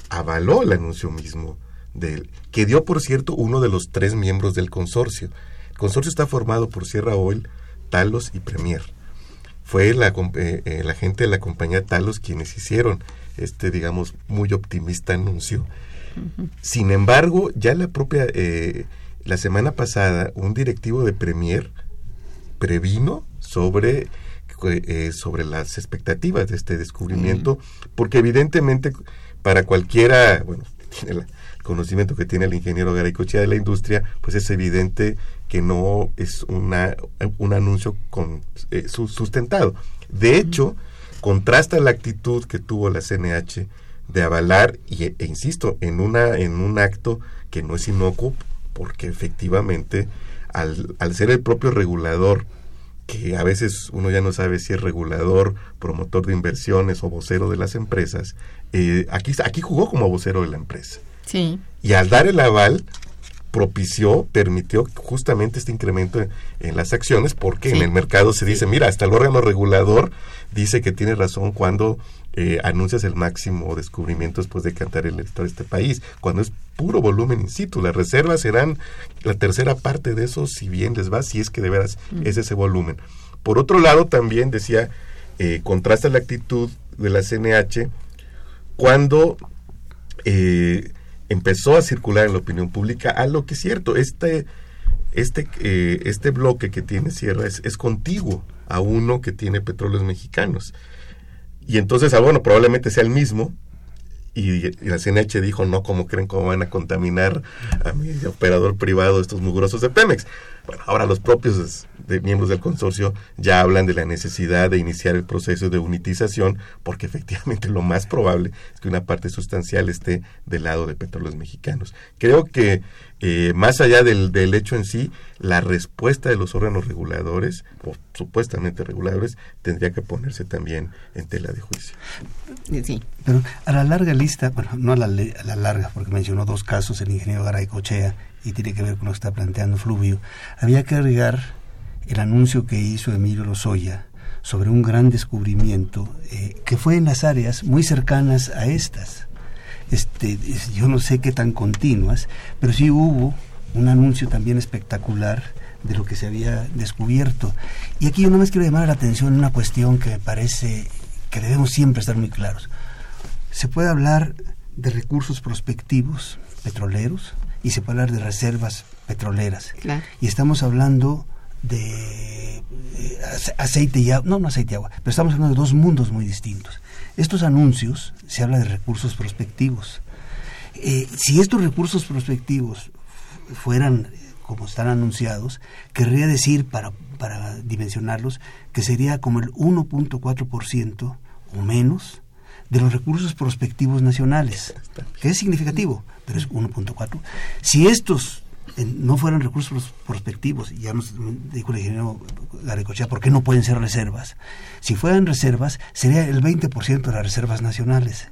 avaló el anuncio mismo de él, que dio por cierto uno de los tres miembros del consorcio. El consorcio está formado por Sierra Oil, Talos y Premier. Fue la, eh, la gente de la compañía Talos quienes hicieron este, digamos, muy optimista anuncio. Sin embargo, ya la propia eh, la semana pasada un directivo de Premier previno sobre, eh, sobre las expectativas de este descubrimiento, uh-huh, porque evidentemente para cualquiera, bueno, tiene el conocimiento que tiene el ingeniero Garaycochea de la industria, pues es evidente que no es una un anuncio con, eh, sustentado. De hecho, contrasta la actitud que tuvo la C N H de avalar, y, e insisto, en una en un acto que no es inocuo, porque efectivamente, al, al ser el propio regulador, que a veces uno ya no sabe si es regulador, promotor de inversiones o vocero de las empresas, eh, aquí, aquí jugó como vocero de la empresa. Sí. Y al dar el aval, propició, permitió justamente este incremento en, en las acciones, porque sí. en el mercado se dice, mira, hasta el órgano regulador dice que tiene razón cuando eh, anuncias el máximo descubrimiento después de cantar el elector de este país, cuando es puro volumen in situ. Las reservas serán la tercera parte de eso, si bien les va, si es que de veras mm. es ese volumen. Por otro lado, también decía, eh, contrasta la actitud de la C N H cuando... Eh, empezó a circular en la opinión pública a lo que es cierto, este este eh, este bloque que tiene Sierra es, es contiguo a uno que tiene Petróleos Mexicanos, y entonces, ah, bueno, probablemente sea el mismo, y, y la C N H dijo, no, ¿cómo creen cómo van a contaminar a mi operador privado estos mugrosos de Pemex? Bueno, ahora los propios de, miembros del consorcio ya hablan de la necesidad de iniciar el proceso de unitización, porque efectivamente lo más probable es que una parte sustancial esté del lado de Petróleos Mexicanos. Creo que eh, más allá del, del hecho en sí, la respuesta de los órganos reguladores, o supuestamente reguladores, tendría que ponerse también en tela de juicio. Sí, pero a la larga lista, bueno, no a la, a la larga, porque mencionó dos casos, el ingeniero Garaycochea, y tiene que ver con lo que está planteando Fluvio, había que agregar el anuncio que hizo Emilio Lozoya sobre un gran descubrimiento eh, que fue en las áreas muy cercanas a estas. Este, yo no sé qué tan continuas, pero sí hubo un anuncio también espectacular de lo que se había descubierto. Y aquí yo nada más quiero llamar la atención en una cuestión que me parece que debemos siempre estar muy claros. Se puede hablar de recursos prospectivos petroleros, y se puede hablar de reservas petroleras. Claro. Y estamos hablando de aceite y agua, no, no aceite y agua, pero estamos hablando de dos mundos muy distintos. Estos anuncios, se habla de recursos prospectivos. Eh, si estos recursos prospectivos fueran como están anunciados, querría decir, para, para dimensionarlos, que sería como el uno punto cuatro por ciento o menos de los recursos prospectivos nacionales, que es significativo, pero es uno punto cuatro. Si estos no fueran recursos prospectivos, ya nos dijo el ingeniero Garaycochea, ¿por qué no pueden ser reservas? Si fueran reservas, sería el veinte por ciento de las reservas nacionales.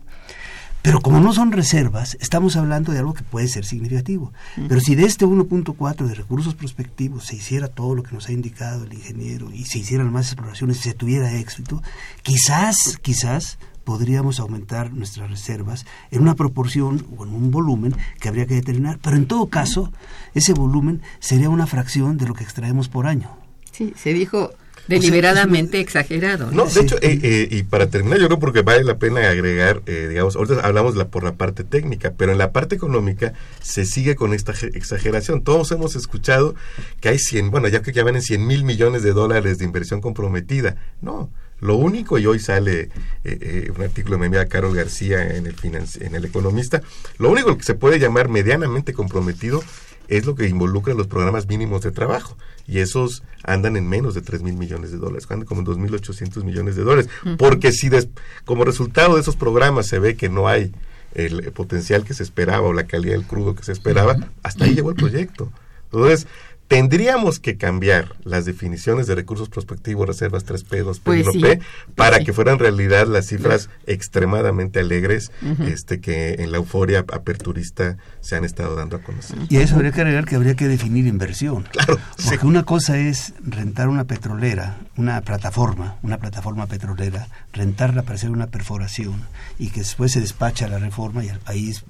Pero como no son reservas, estamos hablando de algo que puede ser significativo. Pero si de este uno punto cuatro de recursos prospectivos se hiciera todo lo que nos ha indicado el ingeniero y se hicieran más exploraciones y se tuviera éxito, quizás, quizás... podríamos aumentar nuestras reservas en una proporción o en un volumen que habría que determinar, pero en todo caso, ese volumen sería una fracción de lo que extraemos por año. Sí, se dijo deliberadamente, o sea, exagerado. No, no de sí. hecho, eh, eh, y para terminar, yo creo porque vale la pena agregar, eh, digamos, ahorita hablamos la, por la parte técnica, pero en la parte económica se sigue con esta exageración. Todos hemos escuchado que hay cien, bueno, ya que ya van en cien mil millones de dólares de inversión comprometida. No. Lo único, y hoy sale eh, eh, un artículo de mi amiga Carol García en el, Financi- en el Economista, lo único que se puede llamar medianamente comprometido es lo que involucra los programas mínimos de trabajo, y esos andan en menos de tres mil millones de dólares, andan como en dos mil ochocientos millones de dólares, uh-huh. porque si des- como resultado de esos programas se ve que no hay el potencial que se esperaba o la calidad del crudo que se esperaba, uh-huh. hasta ahí llegó el proyecto. Entonces, tendríamos que cambiar las definiciones de recursos prospectivos, reservas tres P, dos P, pues uno P, sí, para sí. que fueran realidad las cifras sí. extremadamente alegres uh-huh. este, que en la euforia aperturista se han estado dando a conocer. Y a eso habría que agregar que habría que definir inversión. Claro, porque sí. una cosa es rentar una petrolera, una plataforma, una plataforma petrolera, rentarla para hacer una perforación y que después se despacha la reforma y al país...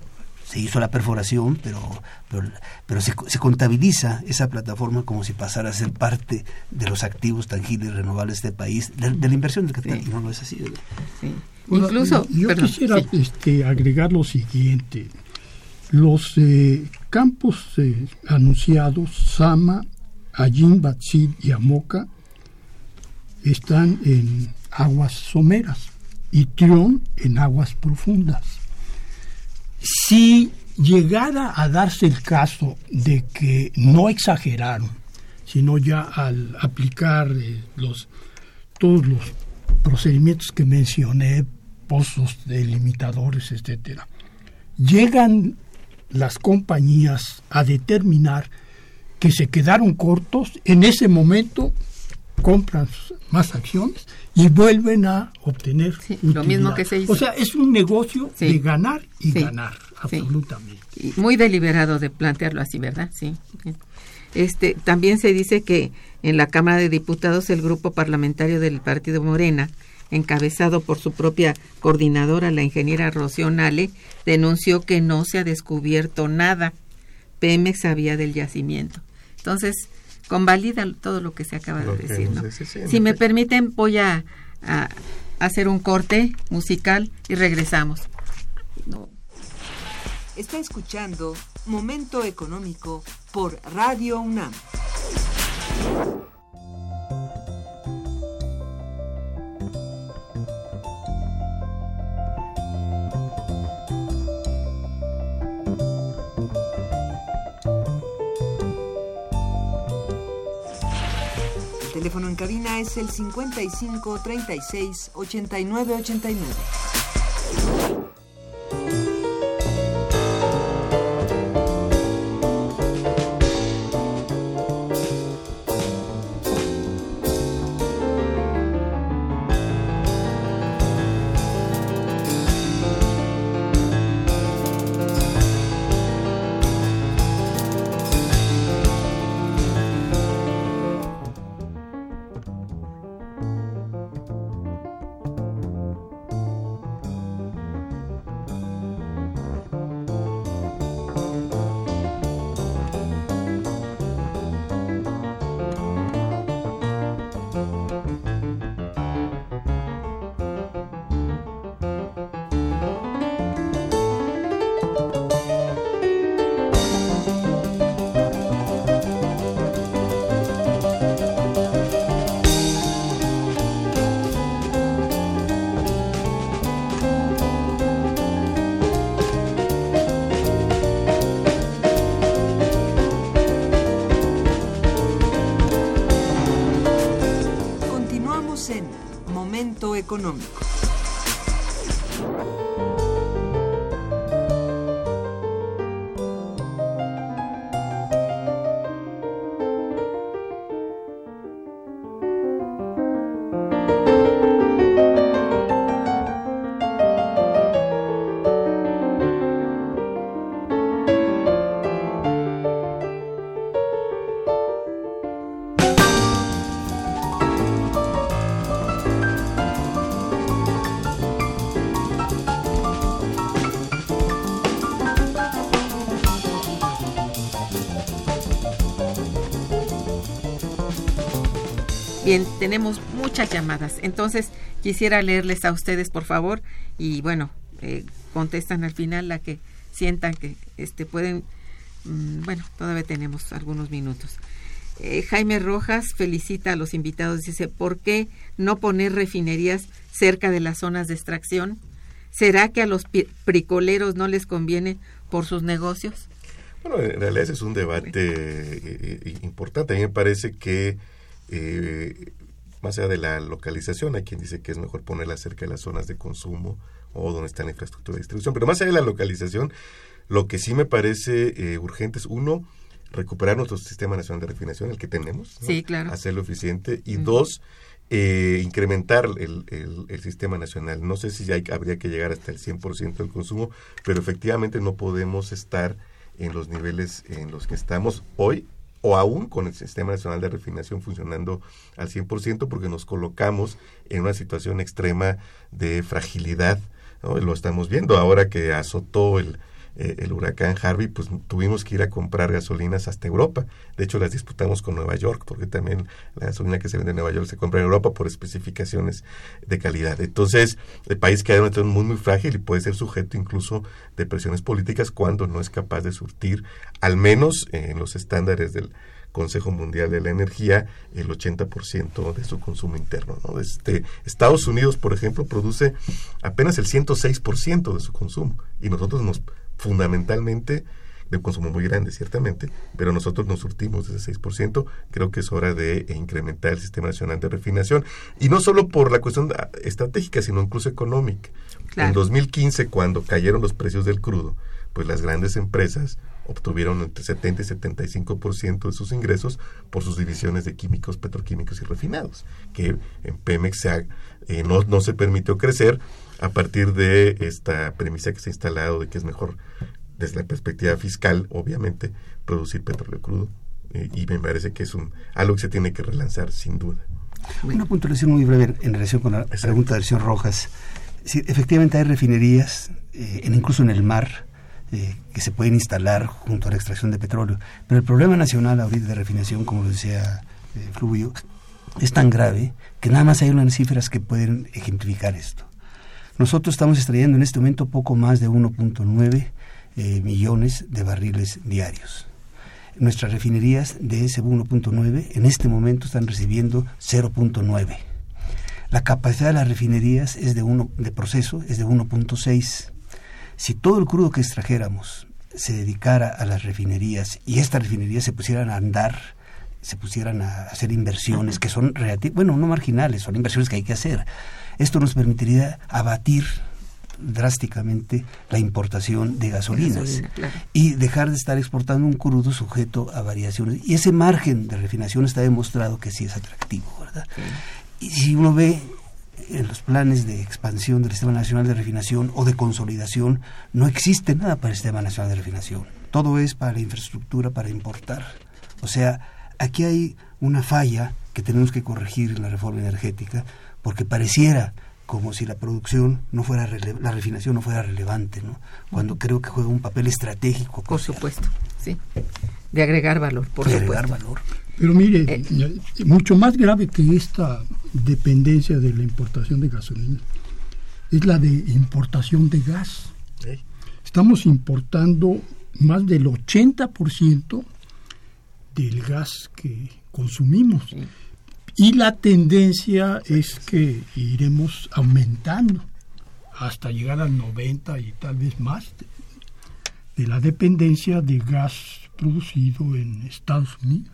Se hizo la perforación, pero pero, pero se, se contabiliza esa plataforma como si pasara a ser parte de los activos tangibles renovables del país, de, de la inversión del capital, sí. y no lo es así. Sí. Bueno, incluso yo perdón, quisiera sí. este, agregar lo siguiente. Los eh, campos eh, anunciados, Sama, Allín, Batsil y Amoca, están en aguas someras y Trión en aguas profundas. Si llegara a darse el caso de que no exageraron, sino ya al aplicar eh, los, todos los procedimientos que mencioné, pozos, delimitadores, etcétera, llegan las compañías a determinar que se quedaron cortos, en ese momento compran más acciones y vuelven a obtener sí, lo mismo que se hizo. O sea, es un negocio sí. de ganar y sí. ganar, absolutamente. Sí. Muy deliberado de plantearlo así, ¿verdad? Sí. Este, también se dice que en la Cámara de Diputados el grupo parlamentario del Partido Morena, encabezado por su propia coordinadora, la ingeniera Rocío Nale, denunció que no se ha descubierto nada. Pemex sabía del yacimiento. Entonces, convalida todo lo que se acaba de decir, ¿no? Si me permiten, voy a, a hacer un corte musical y regresamos. No. Está escuchando Momento Económico por Radio UNAM. El teléfono en cabina es el cincuenta y cinco, treinta y seis, ochenta y nueve, ochenta y nueve. Económico. Bien, tenemos muchas llamadas, entonces quisiera leerles a ustedes, por favor, y bueno, eh, contestan al final la que sientan que este pueden, mmm, bueno, todavía tenemos algunos minutos. Eh, Jaime Rojas felicita a los invitados, dice, ¿por qué no poner refinerías cerca de las zonas de extracción? ¿Será que a los pi- pricoleros no les conviene por sus negocios? Bueno, en realidad ese es un debate bueno. importante. A mí me parece que Eh, más allá de la localización, hay quien dice que es mejor ponerla cerca de las zonas de consumo o donde está la infraestructura de distribución, pero más allá de la localización, lo que sí me parece eh, urgente es, uno, recuperar nuestro sistema nacional de refinación, el que tenemos, ¿no? Sí, claro. Hacerlo eficiente, y uh-huh. dos, eh, incrementar el, el, el sistema nacional. No sé si ya hay, habría que llegar hasta el cien por ciento del consumo, pero efectivamente no podemos estar en los niveles en los que estamos hoy, o aún con el Sistema Nacional de Refinación funcionando al cien por ciento, porque nos colocamos en una situación extrema de fragilidad, ¿no? Lo estamos viendo ahora que azotó el, eh, el huracán Harvey, pues tuvimos que ir a comprar gasolinas hasta Europa. De hecho, las disputamos con Nueva York, porque también la gasolina que se vende en Nueva York se compra en Europa por especificaciones de calidad. Entonces, el país queda en una situación muy, muy frágil y puede ser sujeto incluso de presiones políticas cuando no es capaz de surtir, al menos eh, en los estándares del Consejo Mundial de la Energía, el ochenta por ciento de su consumo interno, ¿no? Este, Estados Unidos, por ejemplo, produce apenas el ciento seis por ciento de su consumo, y nosotros nos fundamentalmente de un consumo muy grande, ciertamente, pero nosotros nos surtimos de ese seis por ciento. Creo que es hora de incrementar el Sistema Nacional de Refinación, y no solo por la cuestión estratégica, sino incluso económica. Claro. En dos mil quince, cuando cayeron los precios del crudo, pues las grandes empresas obtuvieron entre setenta y setenta y cinco por ciento de sus ingresos por sus divisiones de químicos, petroquímicos y refinados, que en Pemex se ha, eh, no, no se permitió crecer a partir de esta premisa que se ha instalado de que es mejor, desde la perspectiva fiscal, obviamente, producir petróleo crudo. Eh, y me parece que es un algo que se tiene que relanzar, sin duda. Una puntualización muy breve en relación con la Exacto. pregunta del señor Rojas. Sí, efectivamente hay refinerías, eh, en, incluso en el mar, Eh, que se pueden instalar junto a la extracción de petróleo, pero el problema nacional ahorita de refinación, como lo decía eh, Fluvio, es tan grave que nada más hay unas cifras que pueden ejemplificar esto. Nosotros estamos extrayendo en este momento poco más de uno punto nueve eh, millones de barriles diarios. Nuestras refinerías de ese uno punto nueve en este momento están recibiendo cero punto nueve. La capacidad de las refinerías es de uno, de proceso es de uno punto seis. Si todo el crudo que extrajéramos se dedicara a las refinerías y estas refinerías se pusieran a andar, se pusieran a hacer inversiones que son, relati- bueno, no marginales, son inversiones que hay que hacer, esto nos permitiría abatir drásticamente la importación de gasolinas, gasolina, claro. y dejar de estar exportando un crudo sujeto a variaciones. Y ese margen de refinación está demostrado que sí es atractivo, ¿verdad? Sí. Y si uno ve en los planes de expansión del Sistema Nacional de Refinación o de consolidación, no existe nada para el Sistema Nacional de Refinación. Todo es para la infraestructura, para importar. O sea, aquí hay una falla que tenemos que corregir en la reforma energética, porque pareciera como si la producción no fuera, rele- la refinación no fuera relevante, ¿no? Cuando creo que juega un papel estratégico. Por supuesto, sí. De agregar valor, por de supuesto. Agregar valor. Pero mire, eh. mucho más grave que esta dependencia de la importación de gasolina es la de importación de gas. ¿Eh? Estamos importando más del ochenta por ciento del gas que consumimos. ¿Eh? Y la tendencia es que iremos aumentando hasta llegar al noventa y tal vez más de, de la dependencia de gas producido en Estados Unidos.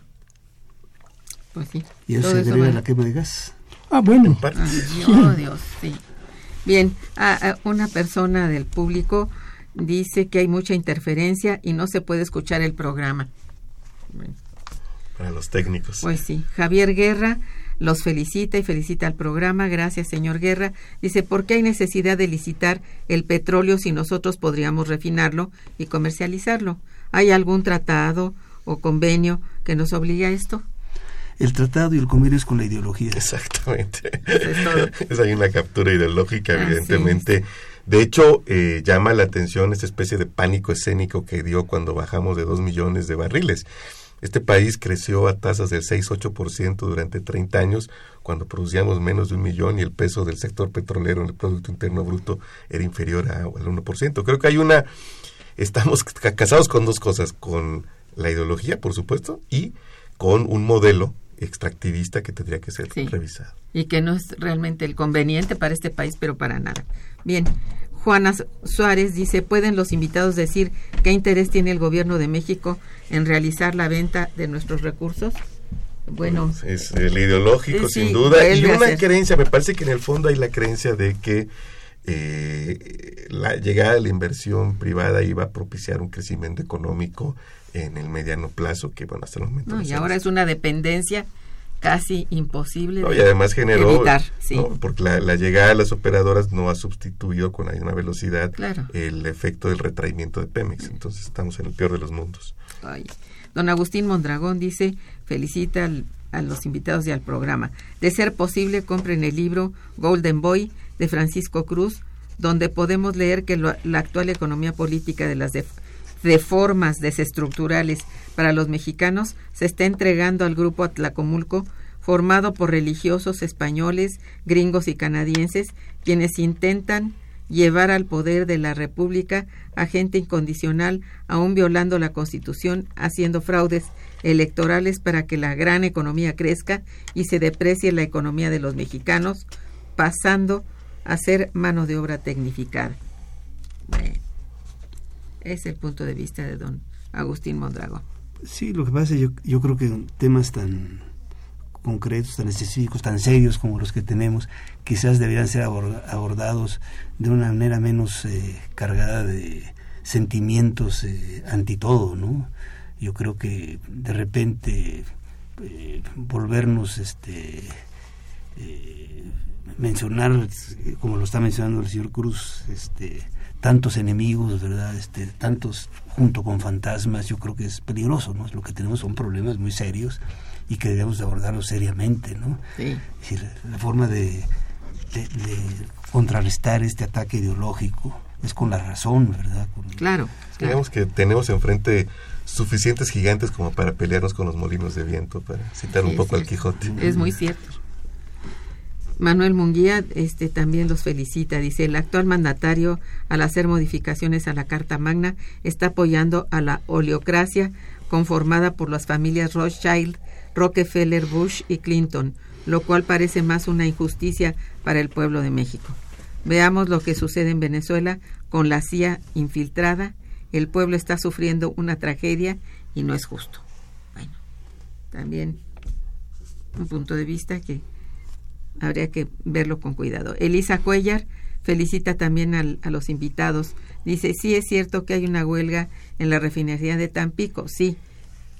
Pues sí. ¿Y eso se debe a la quema de gas? Ah, bueno. Oh, Dios, sí. Bien, ah, una persona del público dice que hay mucha interferencia y no se puede escuchar el programa. Bueno. Para los técnicos. Pues sí. Javier Guerra los felicita y felicita al programa. Gracias, señor Guerra. Dice, ¿por qué hay necesidad de licitar el petróleo si nosotros podríamos refinarlo y comercializarlo? ¿Hay algún tratado o convenio que nos obligue a esto? El tratado y el convenio es con la ideología. Exactamente. Es es, hay una captura ideológica, evidentemente. Ah, sí. De hecho, eh, llama la atención esta especie de pánico escénico que dio cuando bajamos de dos millones de barriles. Este país creció a tasas del seis a ocho por ciento durante treinta años, cuando producíamos menos de un millón y el peso del sector petrolero en el Producto Interno Bruto era inferior a, al uno por ciento. Creo que hay una... Estamos casados con dos cosas, con la ideología, por supuesto, y con un modelo extractivista que tendría que ser sí, revisado. Y que no es realmente el conveniente para este país, pero para nada. Bien. Juana Suárez dice, ¿pueden los invitados decir qué interés tiene el gobierno de México en realizar la venta de nuestros recursos? Bueno, es el ideológico, sí, sin duda, y una creencia, me parece que en el fondo hay la creencia de que eh, la llegada de la inversión privada iba a propiciar un crecimiento económico en el mediano plazo, que bueno, hasta el momento... No, y ahora es una dependencia casi imposible no, de y además generó, evitar, sí. ¿no? Porque la, la llegada de las operadoras no ha sustituido con la misma velocidad claro. el efecto del retraimiento de Pemex. Entonces estamos en el peor de los mundos. Ay. Don Agustín Mondragón dice, felicita al, a los invitados y al programa. De ser posible, compren el libro Golden Boy de Francisco Cruz, donde podemos leer que lo, la actual economía política de las de, de formas desestructurales para los mexicanos se está entregando al grupo Atlacomulco, formado por religiosos españoles, gringos y canadienses, quienes intentan llevar al poder de la República a gente incondicional, aún violando la Constitución, haciendo fraudes electorales para que la gran economía crezca y se deprecie la economía de los mexicanos, pasando a ser mano de obra tecnificada. Bueno, es el punto de vista de don Agustín Mondragón. Sí, lo que pasa es yo, yo creo que temas tan concretos, tan específicos, tan serios como los que tenemos, quizás deberían ser abordados de una manera menos eh, cargada de sentimientos eh, anti todo, ¿no? Yo creo que de repente eh, volvernos este eh, mencionar, como lo está mencionando el señor Cruz, este tantos enemigos, ¿verdad? Este, tantos junto con fantasmas, yo creo que es peligroso, ¿no? Lo que tenemos son problemas muy serios y que debemos abordarlos seriamente, ¿no? Sí. Es decir, la forma de, de, de contrarrestar este ataque ideológico es con la razón, ¿verdad? Con... Claro, claro. Digamos que tenemos enfrente suficientes gigantes como para pelearnos con los molinos de viento, para citar sí, un poco al Quijote. Es muy cierto. Manuel Munguía este, también los felicita, dice: el actual mandatario, al hacer modificaciones a la Carta Magna, está apoyando a la oleocracia conformada por las familias Rothschild, Rockefeller, Bush y Clinton, lo cual parece más una injusticia para el pueblo de México. Veamos lo que sucede en Venezuela con la C I A infiltrada. El pueblo está sufriendo una tragedia y no es justo. Bueno, también un punto de vista que habría que verlo con cuidado. Elisa Cuellar felicita también al, a los invitados. Dice: sí, es cierto que hay una huelga en la refinería de Tampico. Sí,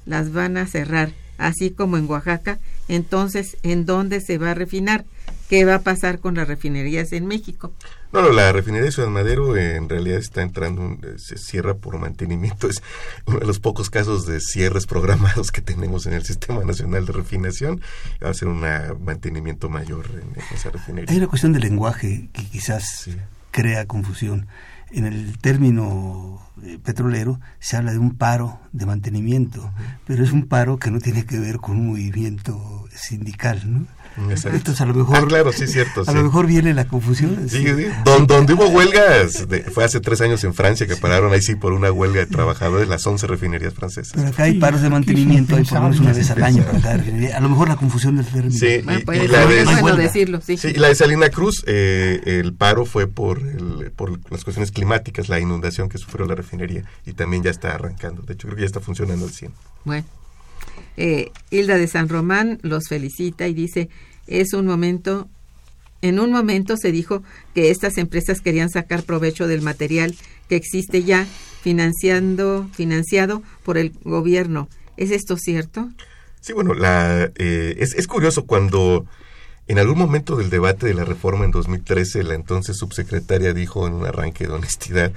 las van a cerrar, así como en Oaxaca. Entonces, ¿en dónde se va a refinar? ¿Qué va a pasar con las refinerías en México? No, no, la refinería de Ciudad Madero eh, en realidad está entrando, un, se cierra por mantenimiento. Es uno de los pocos casos de cierres programados que tenemos en el Sistema Nacional de Refinación. Va a ser un mantenimiento mayor en, en esa refinería. Hay una cuestión de lenguaje que quizás sí. crea confusión. En el término eh, petrolero se habla de un paro de mantenimiento, uh-huh. pero es un paro que no tiene que ver con un movimiento sindical, ¿no? Exacto. Entonces a lo mejor ah, claro, sí, cierto, a sí. lo mejor viene la confusión. Sí, sí. Sí. Don, donde hubo huelgas de, fue hace tres años en Francia que sí. pararon ahí sí por una huelga de trabajadores las once refinerías francesas. Pero acá hay paros de mantenimiento, hay por lo menos una vez al año para cada refinería. A lo mejor la confusión del término. Sí, bueno, y, y, y la de, bueno decirlo, sí. Sí, y la de Salina Cruz, eh, el paro fue por, el, por las cuestiones climáticas, la inundación que sufrió la refinería y también ya está arrancando. De hecho creo que ya está funcionando al cien. Bueno. Eh, Hilda de San Román los felicita y dice: es un momento, en un momento se dijo que estas empresas querían sacar provecho del material que existe ya financiando, financiado por el gobierno. ¿Es esto cierto? Sí, bueno, la, eh, es, es curioso cuando en algún momento del debate de la reforma en dos mil trece, la entonces subsecretaria dijo en un arranque de honestidad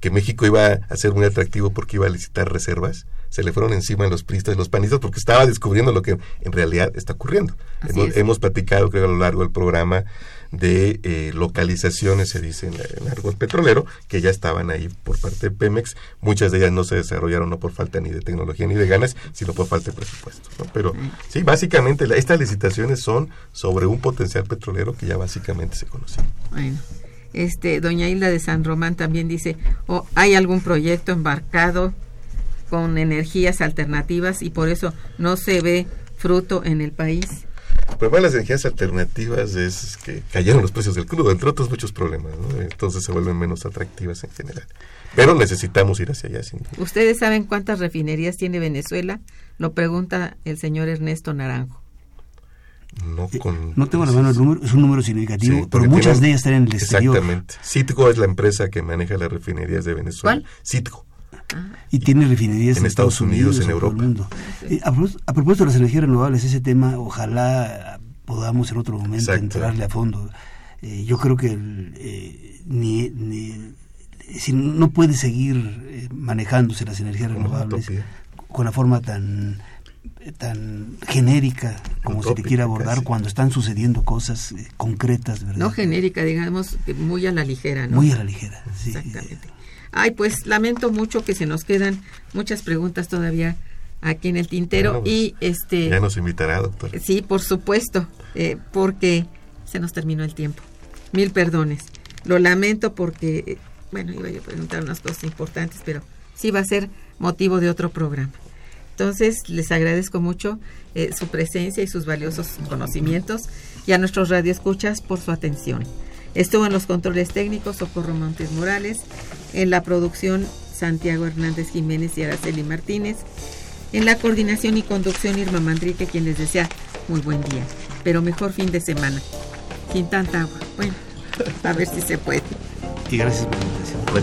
que México iba a ser muy atractivo porque iba a licitar reservas. Se le fueron encima los priistas y los panistas porque estaba descubriendo lo que en realidad está ocurriendo. Hemos, hemos platicado, creo, a lo largo del programa de eh, localizaciones, se dice en, en argot petrolero, que ya estaban ahí por parte de Pemex. Muchas de ellas no se desarrollaron no por falta ni de tecnología ni de ganas, sino por falta de presupuesto, ¿no? Pero sí, básicamente la, estas licitaciones son sobre un potencial petrolero que ya básicamente se conocía. Bueno, este, doña Hilda de San Román también dice: oh, ¿hay algún proyecto embarcado con energías alternativas y por eso no se ve fruto en el país? El problema de las energías alternativas es que cayeron los precios del crudo, entre otros muchos problemas, ¿no? Entonces se vuelven menos atractivas en general. Pero necesitamos ir hacia allá, sin duda. ¿Ustedes saben cuántas refinerías tiene Venezuela? Lo pregunta el señor Ernesto Naranjo. No, con, no tengo la mano el número, es un número significativo, sí, pero muchas tienen, de ellas están en el exterior. Exactamente. Citgo es la empresa que maneja las refinerías de Venezuela. ¿Cuál? Citgo. Y, y tiene refinerías en, en Estados Unidos, Unidos en Europa. Mundo. Eh, a, a propósito de las energías renovables, ese tema ojalá podamos en otro momento Exacto. entrarle a fondo. Eh, yo creo que el, eh, ni, ni si no puede seguir eh, manejándose las energías renovables con la forma tan tan genérica como Utópica, se le quiere abordar casi. Cuando están sucediendo cosas eh, concretas, ¿verdad? No genérica, digamos, muy a la ligera, ¿no? Muy a la ligera, sí. Exactamente. Ay, pues lamento mucho que se nos quedan muchas preguntas todavía aquí en el tintero. Bueno, pues, y este ya nos invitará, doctor. Sí, por supuesto, eh, porque se nos terminó el tiempo. Mil perdones. Lo lamento porque, eh, bueno, iba yo a preguntar unas cosas importantes, pero sí va a ser motivo de otro programa. Entonces, les agradezco mucho eh, su presencia y sus valiosos conocimientos y a nuestros radioescuchas por su atención. Estuvo en los controles técnicos Socorro Montes Morales, en la producción Santiago Hernández Jiménez y Araceli Martínez. En la coordinación y conducción, Irma Manrique, quien les desea muy buen día, pero mejor fin de semana. Sin tanta agua. Bueno, a ver si se puede. Y gracias por la invitación. Bueno.